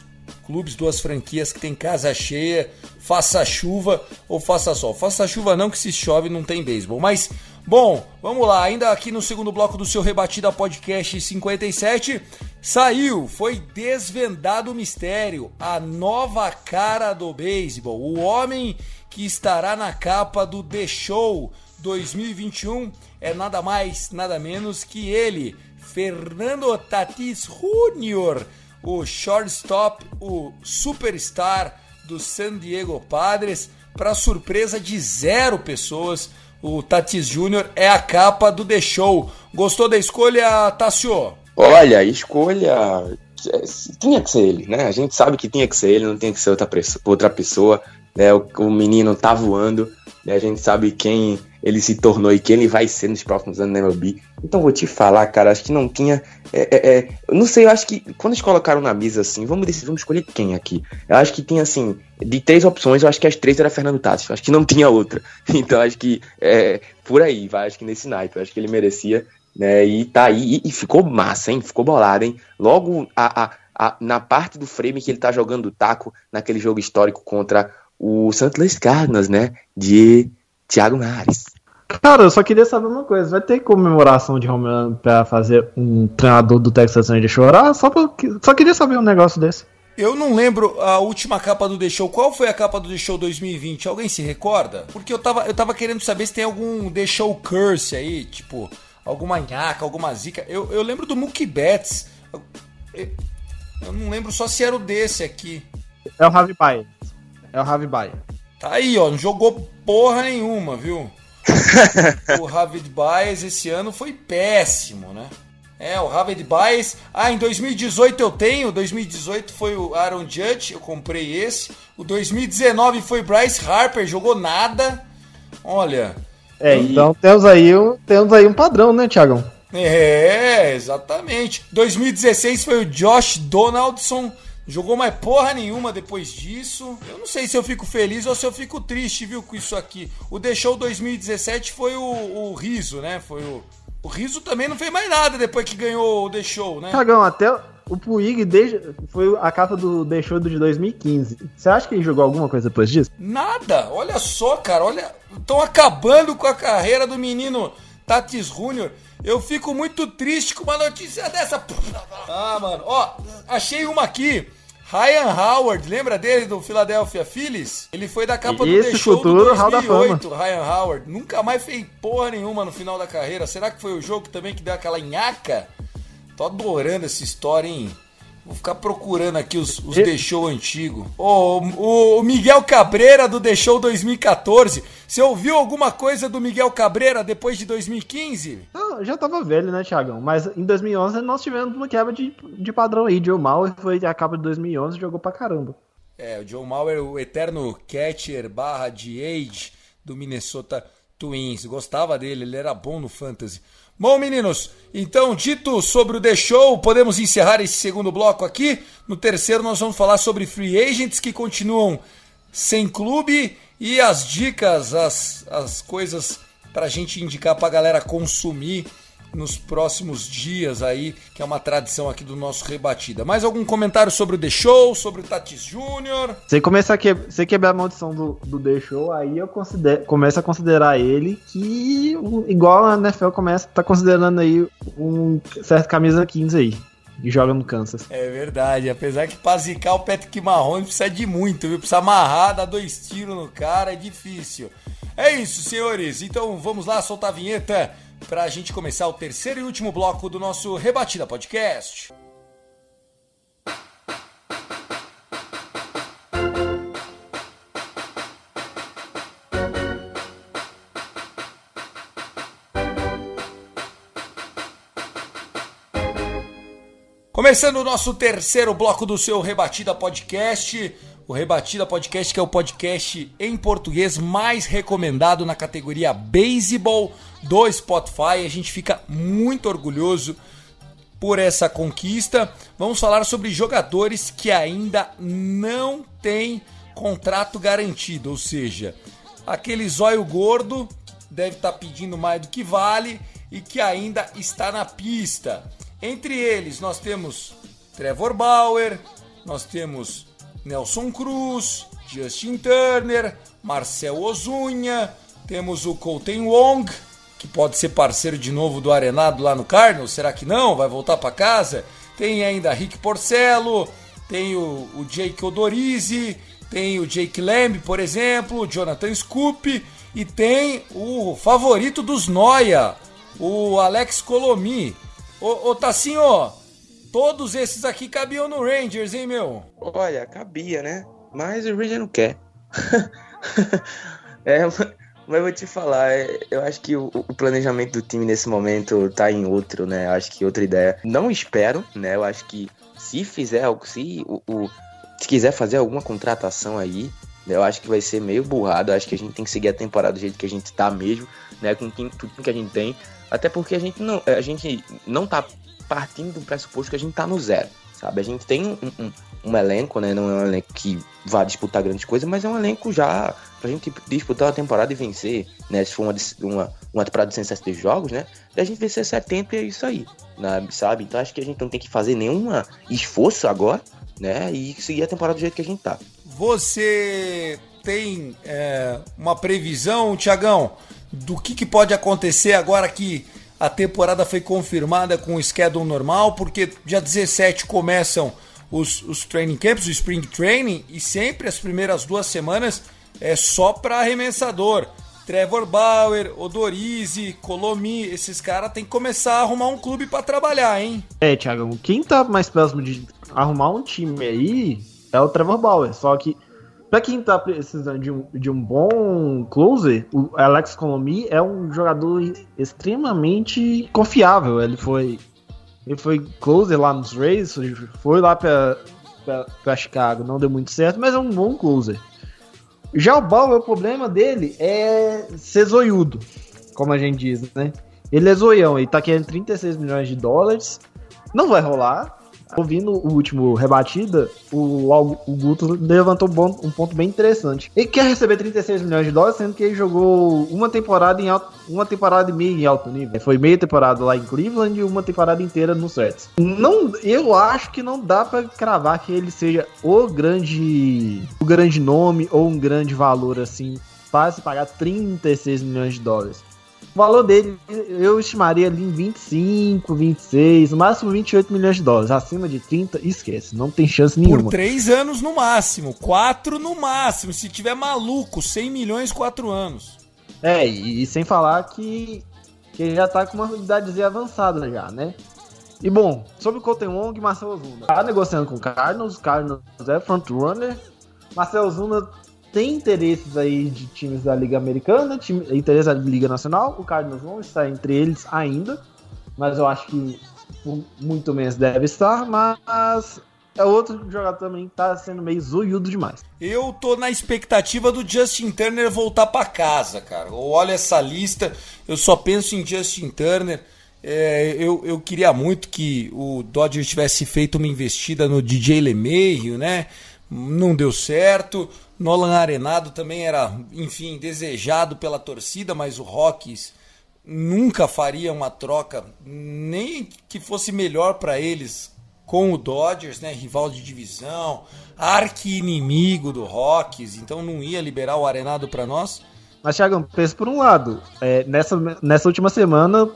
clubes, duas franquias que tem casa cheia, faça chuva ou faça sol. Faça chuva não, que se chove não tem beisebol. Mas, bom, vamos lá, ainda aqui no segundo bloco do seu Rebatida Podcast cinquenta e sete, saiu, foi desvendado o mistério, a nova cara do beisebol, o homem que estará na capa do The Show dois mil e vinte e um é nada mais, nada menos que ele, Fernando Tatis Júnior, o shortstop, o superstar do San Diego Padres. Para surpresa de zero pessoas, o Tatis Júnior é a capa do The Show. Gostou da escolha, Tassio? Olha, escolha... Tinha que ser ele, né? A gente sabe que tinha que ser ele, não tinha que ser outra pessoa. Né? O, o menino tá voando, né? A gente sabe quem ele se tornou e quem ele vai ser nos próximos anos na M L B. Então vou te falar, cara, acho que não tinha... É, é, é, não sei, eu acho que quando eles colocaram na mesa assim, vamos decidir, vamos escolher quem aqui. Eu acho que tinha assim, de três opções, eu acho que as três era Fernando Tatis, eu acho que não tinha outra. Então acho que é, por aí, vai, acho que nesse naipe, eu acho que ele merecia, né, e tá aí, e, e ficou massa, hein, ficou bolado, hein. Logo a, a, a, na parte do frame que ele tá jogando o taco, naquele jogo histórico contra o Saint Louis Cardinals, né, de Thiago Mares. Cara, eu só queria saber uma coisa. Vai ter comemoração de home run pra fazer um treinador do Texas Rangers chorar? Só, pra, só queria saber um negócio desse. Eu não lembro a última capa do The Show. Qual foi a capa do The Show dois mil e vinte? Alguém se recorda? Porque eu tava, eu tava querendo saber se tem algum The Show curse aí, tipo, alguma nhaca, alguma zica. Eu, eu lembro do Mookie Betts. Eu, eu não lembro só se era o desse aqui. É o Javi Baez. É o Javi Baez. Tá aí, ó. Não jogou porra nenhuma, viu? O Javi Baez esse ano foi péssimo, né? É, o Javi Baez. Ah, em dois mil e dezoito eu tenho. dois mil e dezoito foi o Aaron Judge, eu comprei esse. O dois mil e dezenove foi Bryce Harper, jogou nada. Olha. É, e... então temos aí, um, temos aí um padrão, né, Thiagão? É, exatamente. dois mil e dezesseis foi o Josh Donaldson. Jogou mais porra nenhuma depois disso. Eu não sei se eu fico feliz ou se eu fico triste, viu, com isso aqui. O deixou dois mil e dezessete foi o, o Rizzo, né? Foi o... O Rizzo também não fez mais nada depois que ganhou o The Show, né? Cagão, até o Puig foi a capa do The Show de dois mil e quinze. Você acha que ele jogou alguma coisa depois disso? Nada! Olha só, cara, olha... Estão acabando com a carreira do menino Tatis júnior Eu fico muito triste com uma notícia dessa. Ah, mano, ó, achei uma aqui. Ryan Howard, lembra dele do Philadelphia Phillies? Ele foi da capa do The Show do dois mil e oito, Ryan Howard. Nunca mais fez porra nenhuma no final da carreira. Será que foi o jogo também que deu aquela nhaca? Tô adorando essa história, hein? Vou ficar procurando aqui os, os The Show antigo. Oh, o, o Miguel Cabreira do The Show dois mil e quatorze. Você ouviu alguma coisa do Miguel Cabreira depois de dois mil e quinze? Não, já tava velho, né, Thiagão? Mas em dois mil e onze nós tivemos uma quebra de, de padrão aí. Joe Mauer foi a capa de dois mil e onze e jogou pra caramba. É, o Joe Mauer, o eterno catcher barra de age do Minnesota Twins. Gostava dele, ele era bom no fantasy. Bom, meninos, então, dito sobre o The Show, podemos encerrar esse segundo bloco aqui. No terceiro, nós vamos falar sobre free agents que continuam sem clube e as dicas, as, as coisas pra gente indicar pra galera consumir nos próximos dias aí, que é uma tradição aqui do nosso Rebatida. Mais algum comentário sobre o The Show, sobre o Tatis Júnior? Se começar a que... Se quebrar a maldição do, do The Show, aí eu considero... começo a considerar ele que, igual a N F L começa, tá considerando aí um certo camisa quinze aí, e joga no Kansas. É verdade, apesar que pra zicar o Patrick Mahomes precisa de muito, viu? Precisa amarrar, dar dois tiros no cara, é difícil. É isso, senhores, então vamos lá soltar a vinheta para a gente começar o terceiro e último bloco do nosso Rebatida Podcast. Começando o nosso terceiro bloco do seu Rebatida Podcast, o Rebatida Podcast que é o podcast em português mais recomendado na categoria Baseball do Spotify. A gente fica muito orgulhoso por essa conquista. Vamos falar sobre jogadores que ainda não têm contrato garantido, ou seja, aquele zóio gordo que deve estar pedindo mais do que vale e que ainda está na pista. Entre eles nós temos Trevor Bauer, nós temos Nelson Cruz, Justin Turner, Marcel Ozunha, temos o Colton Wong, que pode ser parceiro de novo do Arenado lá no Cardinals, será que não? Vai voltar para casa? Tem ainda Rick Porcello, tem o, o Jake Odorizzi, tem o Jake Lamb, por exemplo, o Jonathan Scoop, e tem o favorito dos Noia, o Alex Colomi. Ô, ô Tassinho, todos esses aqui cabiam no Rangers, hein, meu? Olha, cabia, né? Mas o Rangers não quer. é, mas eu vou te falar, eu acho que o, o planejamento do time nesse momento tá em outro, né? Eu acho que outra ideia. Não espero, né? Eu acho que se fizer algo, se, o, o, se quiser fazer alguma contratação aí, eu acho que vai ser meio burrado. Eu acho que a gente tem que seguir a temporada do jeito que a gente tá mesmo, né? Com o time, tudo que a gente tem. Até porque a gente não, a gente não tá partindo do pressuposto que a gente tá no zero, sabe? A gente tem um, um, um elenco, né? Não é um elenco que vá disputar grandes coisas, mas é um elenco já pra gente disputar a temporada e vencer, né? Se for uma, uma, uma temporada de cento e sessenta jogos, né? Pra gente vencer setenta e é isso aí, sabe? Então acho que a gente não tem que fazer nenhum esforço agora, né? E seguir a temporada do jeito que a gente tá. Você tem é, uma previsão, Thiagão, do que, que pode acontecer agora que a temporada foi confirmada com o schedule normal, porque dia dezessete começam os, os training camps, o spring training, e sempre as primeiras duas semanas é só para arremessador. Trevor Bauer, Odorizzi, Colomi, esses caras têm que começar a arrumar um clube para trabalhar, hein? É, Thiago, quem tá mais próximo de arrumar um time aí é o Trevor Bauer, só que pra quem tá precisando de um, de um bom closer, o Alex Colomi é um jogador extremamente confiável. Ele foi Ele foi closer lá nos Rays, foi lá pra, pra, pra Chicago, não deu muito certo, mas é um bom closer. Já o Bauer, o problema dele é ser zoiudo, como a gente diz, né? Ele é zoião, ele tá querendo trinta e seis milhões de dólares, não vai rolar. Ouvindo o último Rebatida, o, o Guto levantou um ponto, um ponto bem interessante. Ele quer receber trinta e seis milhões de dólares, sendo que ele jogou uma temporada, em alto, uma temporada e meia em alto nível. Foi meia temporada lá em Cleveland e uma temporada inteira nos Reds. Não, eu acho que não dá pra cravar que ele seja o grande, o grande nome ou um grande valor, assim, para se pagar trinta e seis milhões de dólares. O valor dele, eu estimaria ali em vinte e cinco, vinte e seis, no máximo vinte e oito milhões de dólares. Acima de trinta, esquece. Não tem chance nenhuma. Por três anos no máximo. quatro no máximo. Se tiver maluco, cem milhões, quatro anos. É, e, e sem falar que, que ele já tá com uma idadezinha avançada já, né? E bom, sobre o Colton Wong e Marcelo Ozuna. Tá negociando com o Cardinals. O Cardinals é frontrunner. Marcelo Ozuna tem interesses aí de times da Liga Americana, time, interesse da Liga Nacional. O Cardinals não está entre eles ainda, mas eu acho que muito menos deve estar, mas é outro jogador também que tá sendo meio zoiudo demais. Eu tô na expectativa do Justin Turner voltar para casa, cara. Olha essa lista, eu só penso em Justin Turner. É, eu, eu queria muito que o Dodgers tivesse feito uma investida no D J LeMahieu, né? Não deu certo. Nolan Arenado também era, enfim, desejado pela torcida, mas o Rockies nunca faria uma troca, nem que fosse melhor para eles, com o Dodgers, né? Rival de divisão, arqui-inimigo do Rockies, então não ia liberar o Arenado para nós. Mas, Thiago, pensa por um lado, é, nessa, nessa última semana,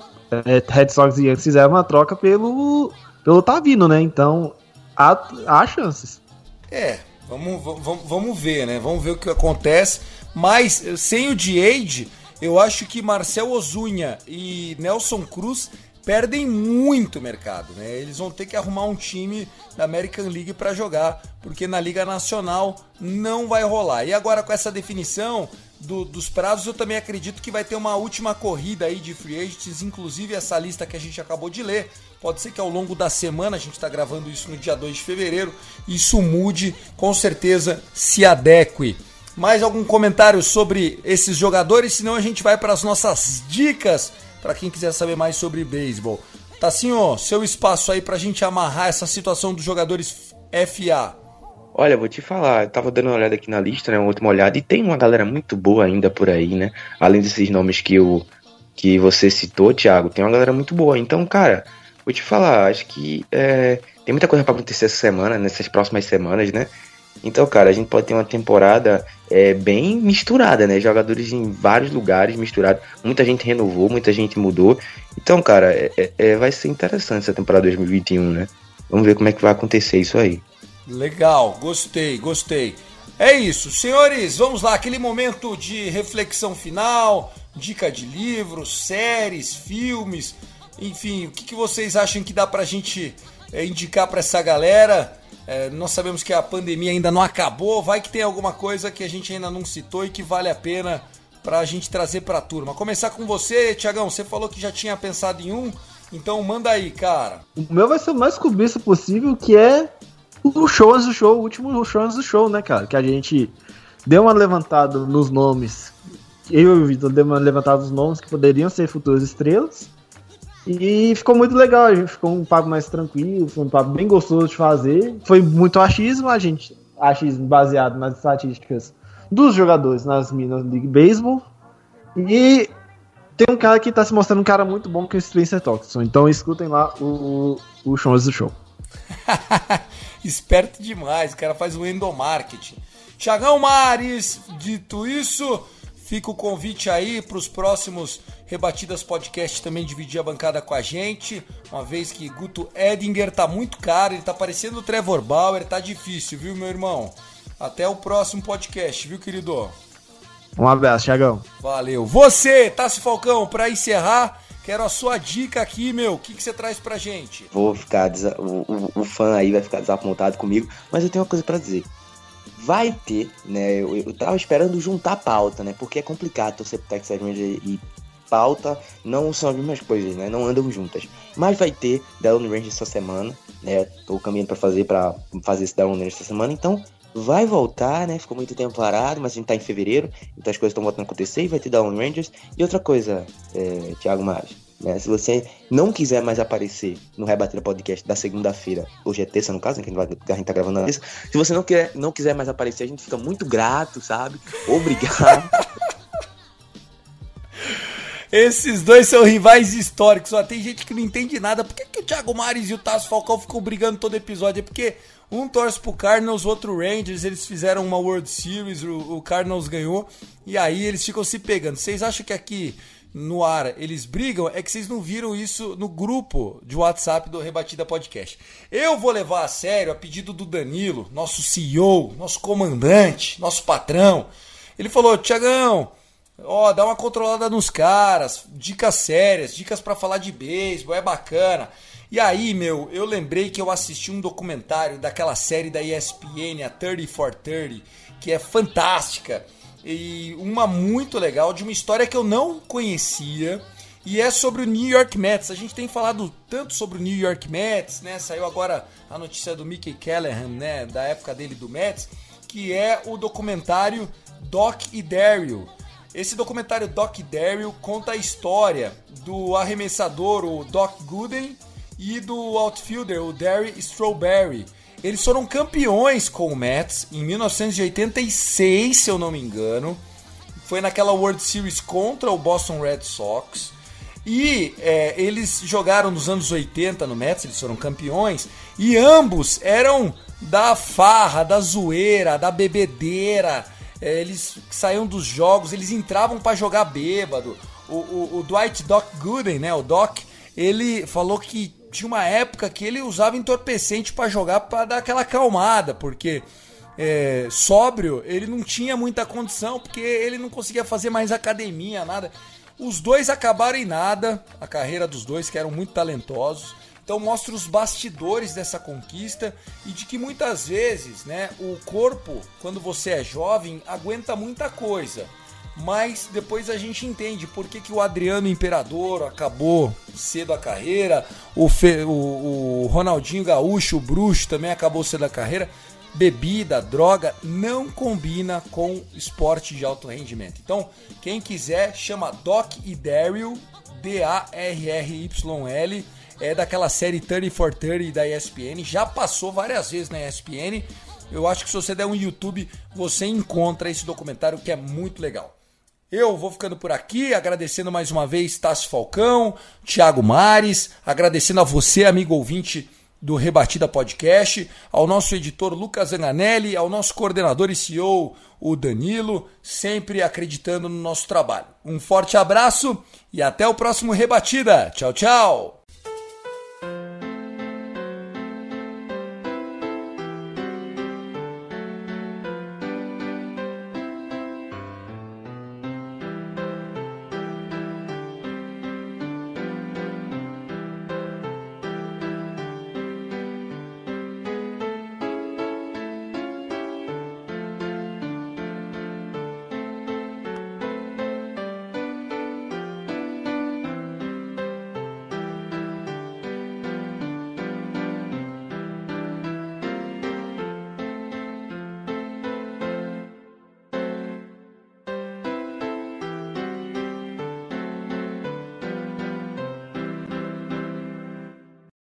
é, Red Sox e Yankees fizeram uma troca pelo, pelo Tavino, né? Então, há, há chances. É, vamos, vamos, vamos ver, né? Vamos ver o que acontece. Mas sem o D H, eu acho que Marcel Ozuna e Nelson Cruz perdem muito mercado, né? Eles vão ter que arrumar um time da American League para jogar, porque na Liga Nacional não vai rolar. E agora com essa definição do, dos prazos, eu também acredito que vai ter uma última corrida aí de free agents, inclusive essa lista que a gente acabou de ler. Pode ser que ao longo da semana, a gente está gravando isso no dia dois de fevereiro, isso mude, com certeza se adeque. Mais algum comentário sobre esses jogadores? Senão a gente vai para as nossas dicas, para quem quiser saber mais sobre beisebol. Tá assim, ó, seu espaço aí para a gente amarrar essa situação dos jogadores F A. Olha, vou te falar, eu tava dando uma olhada aqui na lista, né, uma última olhada, e tem uma galera muito boa ainda por aí, né, além desses nomes que, eu, que você citou, Thiago, tem uma galera muito boa, então, cara... Vou te falar, acho que é, tem muita coisa para acontecer essa semana, nessas próximas semanas, né? Então, cara, a gente pode ter uma temporada é, bem misturada, né? Jogadores em vários lugares misturados. Muita gente renovou, muita gente mudou. Então, cara, é, é, vai ser interessante essa temporada dois mil e vinte e um, né? Vamos ver como é que vai acontecer isso aí. Legal, gostei, gostei. É isso, senhores, vamos lá, aquele momento de reflexão final, dica de livros, séries, filmes... Enfim, o que, que vocês acham que dá pra gente é, indicar pra essa galera? É, nós sabemos que a pandemia ainda não acabou, vai que tem alguma coisa que a gente ainda não citou e que vale a pena pra gente trazer pra turma. Começar com você, Thiagão, você falou que já tinha pensado em um, então manda aí, cara. O meu vai ser o mais cobiça possível, que é o show antes do show, o último show antes do show, né, cara? Que a gente deu uma levantada nos nomes, eu e o Vitor deu uma levantada nos nomes que poderiam ser futuras estrelas. E ficou muito legal, a gente ficou um papo mais tranquilo, foi um papo bem gostoso de fazer. Foi muito achismo, a gente, achismo baseado nas estatísticas dos jogadores nas Minas League Baseball. E tem um cara que tá se mostrando um cara muito bom, que é o Spencer Torkelson. Então escutem lá o, o show antes do show. Esperto demais, o cara faz um endomarketing. Thiagão Mares, dito isso... Fica o convite aí para os próximos Rebatidas Podcast também dividir a bancada com a gente, uma vez que Guto Edinger tá muito caro, ele tá parecendo o Trevor Bauer, tá difícil, viu, meu irmão? Até o próximo podcast, viu, querido? Um abraço, Thiagão. Valeu. Você, Tassio Falcão, para encerrar, quero a sua dica aqui, meu. O que, que você traz pra gente? Vou ficar, desa... o, o, o fã aí vai ficar desapontado comigo, mas eu tenho uma coisa para dizer. Vai ter, né, eu, eu tava esperando juntar pauta, né, porque é complicado torcer pro Texas Rangers e pauta não são as mesmas coisas, né? Não andam juntas. Mas vai ter Down Range essa semana, né? Tô caminhando para fazer para fazer esse Down Range essa semana, então vai voltar, né? Ficou muito tempo parado, mas a gente tá em fevereiro, então as coisas estão voltando a acontecer e vai ter Down Rangers. E outra coisa, é, Thiago Mares, né? Se você não quiser mais aparecer no Rebatida Podcast da segunda-feira, hoje é terça no caso, né, que a gente tá gravando na terça, se você não quiser, não quiser mais aparecer, a gente fica muito grato, sabe? Obrigado. Esses dois são rivais históricos, ó, tem gente que não entende nada. Por que, que o Thiago Mares e o Tassio Falcão ficam brigando todo episódio? É porque um torce pro Cardinals, o outro Rangers, eles fizeram uma World Series, o, o Cardinals ganhou, e aí eles ficam se pegando. Vocês acham que aqui no ar eles brigam? É que vocês não viram isso no grupo de WhatsApp do Rebatida Podcast. Eu vou levar a sério, a pedido do Danilo, nosso C E O, nosso comandante, nosso patrão. Ele falou: Thiagão, ó, dá uma controlada nos caras, dicas sérias, dicas pra falar de beisebol, é bacana. E aí, meu, eu lembrei que eu assisti um documentário daquela série da E S P N, a thirty for thirty, que é fantástica. E uma muito legal, de uma história que eu não conhecia, e é sobre o New York Mets. A gente tem falado tanto sobre o New York Mets, né? Saiu agora a notícia do Mickey Callaway, né? Da época dele do Mets, que é o documentário Doc e Daryl. Esse documentário Doc e Daryl conta a história do arremessador, o Doc Gooden, e do outfielder, o Darryl Strawberry. Eles foram campeões com o Mets em mil novecentos e oitenta e seis, se eu não me engano. Foi naquela World Series contra o Boston Red Sox. E é, eles jogaram nos anos oitenta no Mets, eles foram campeões. E ambos eram da farra, da zoeira, da bebedeira. É, eles saíam dos jogos, eles entravam para jogar bêbado. O, o, o Dwight Doc Gooden, né, o Doc, ele falou que tinha uma época que ele usava entorpecente para jogar, para dar aquela acalmada, porque é, sóbrio ele não tinha muita condição, porque ele não conseguia fazer mais academia, nada. Os dois acabaram em nada, a carreira dos dois, que eram muito talentosos. Então mostra os bastidores dessa conquista e de que muitas vezes, né, o corpo, quando você é jovem, aguenta muita coisa. Mas depois a gente entende por que, que o Adriano Imperador acabou cedo a carreira, o, Fe, o, o Ronaldinho Gaúcho, o Bruxo, também acabou cedo a carreira. Bebida, droga, não combina com esporte de alto rendimento. Então, quem quiser, chama Doc e Daryl, D A R R Y L, é daquela série thirty for thirty da E S P N, já passou várias vezes na E S P N. Eu acho que se você der um YouTube, você encontra esse documentário, que é muito legal. Eu vou ficando por aqui, agradecendo mais uma vez Tassio Falcão, Thiago Mares, agradecendo a você, amigo ouvinte do Rebatida Podcast, ao nosso editor Lucas Zanganelli, ao nosso coordenador e C E O, o Danilo, sempre acreditando no nosso trabalho. Um forte abraço e até o próximo Rebatida. Tchau, tchau!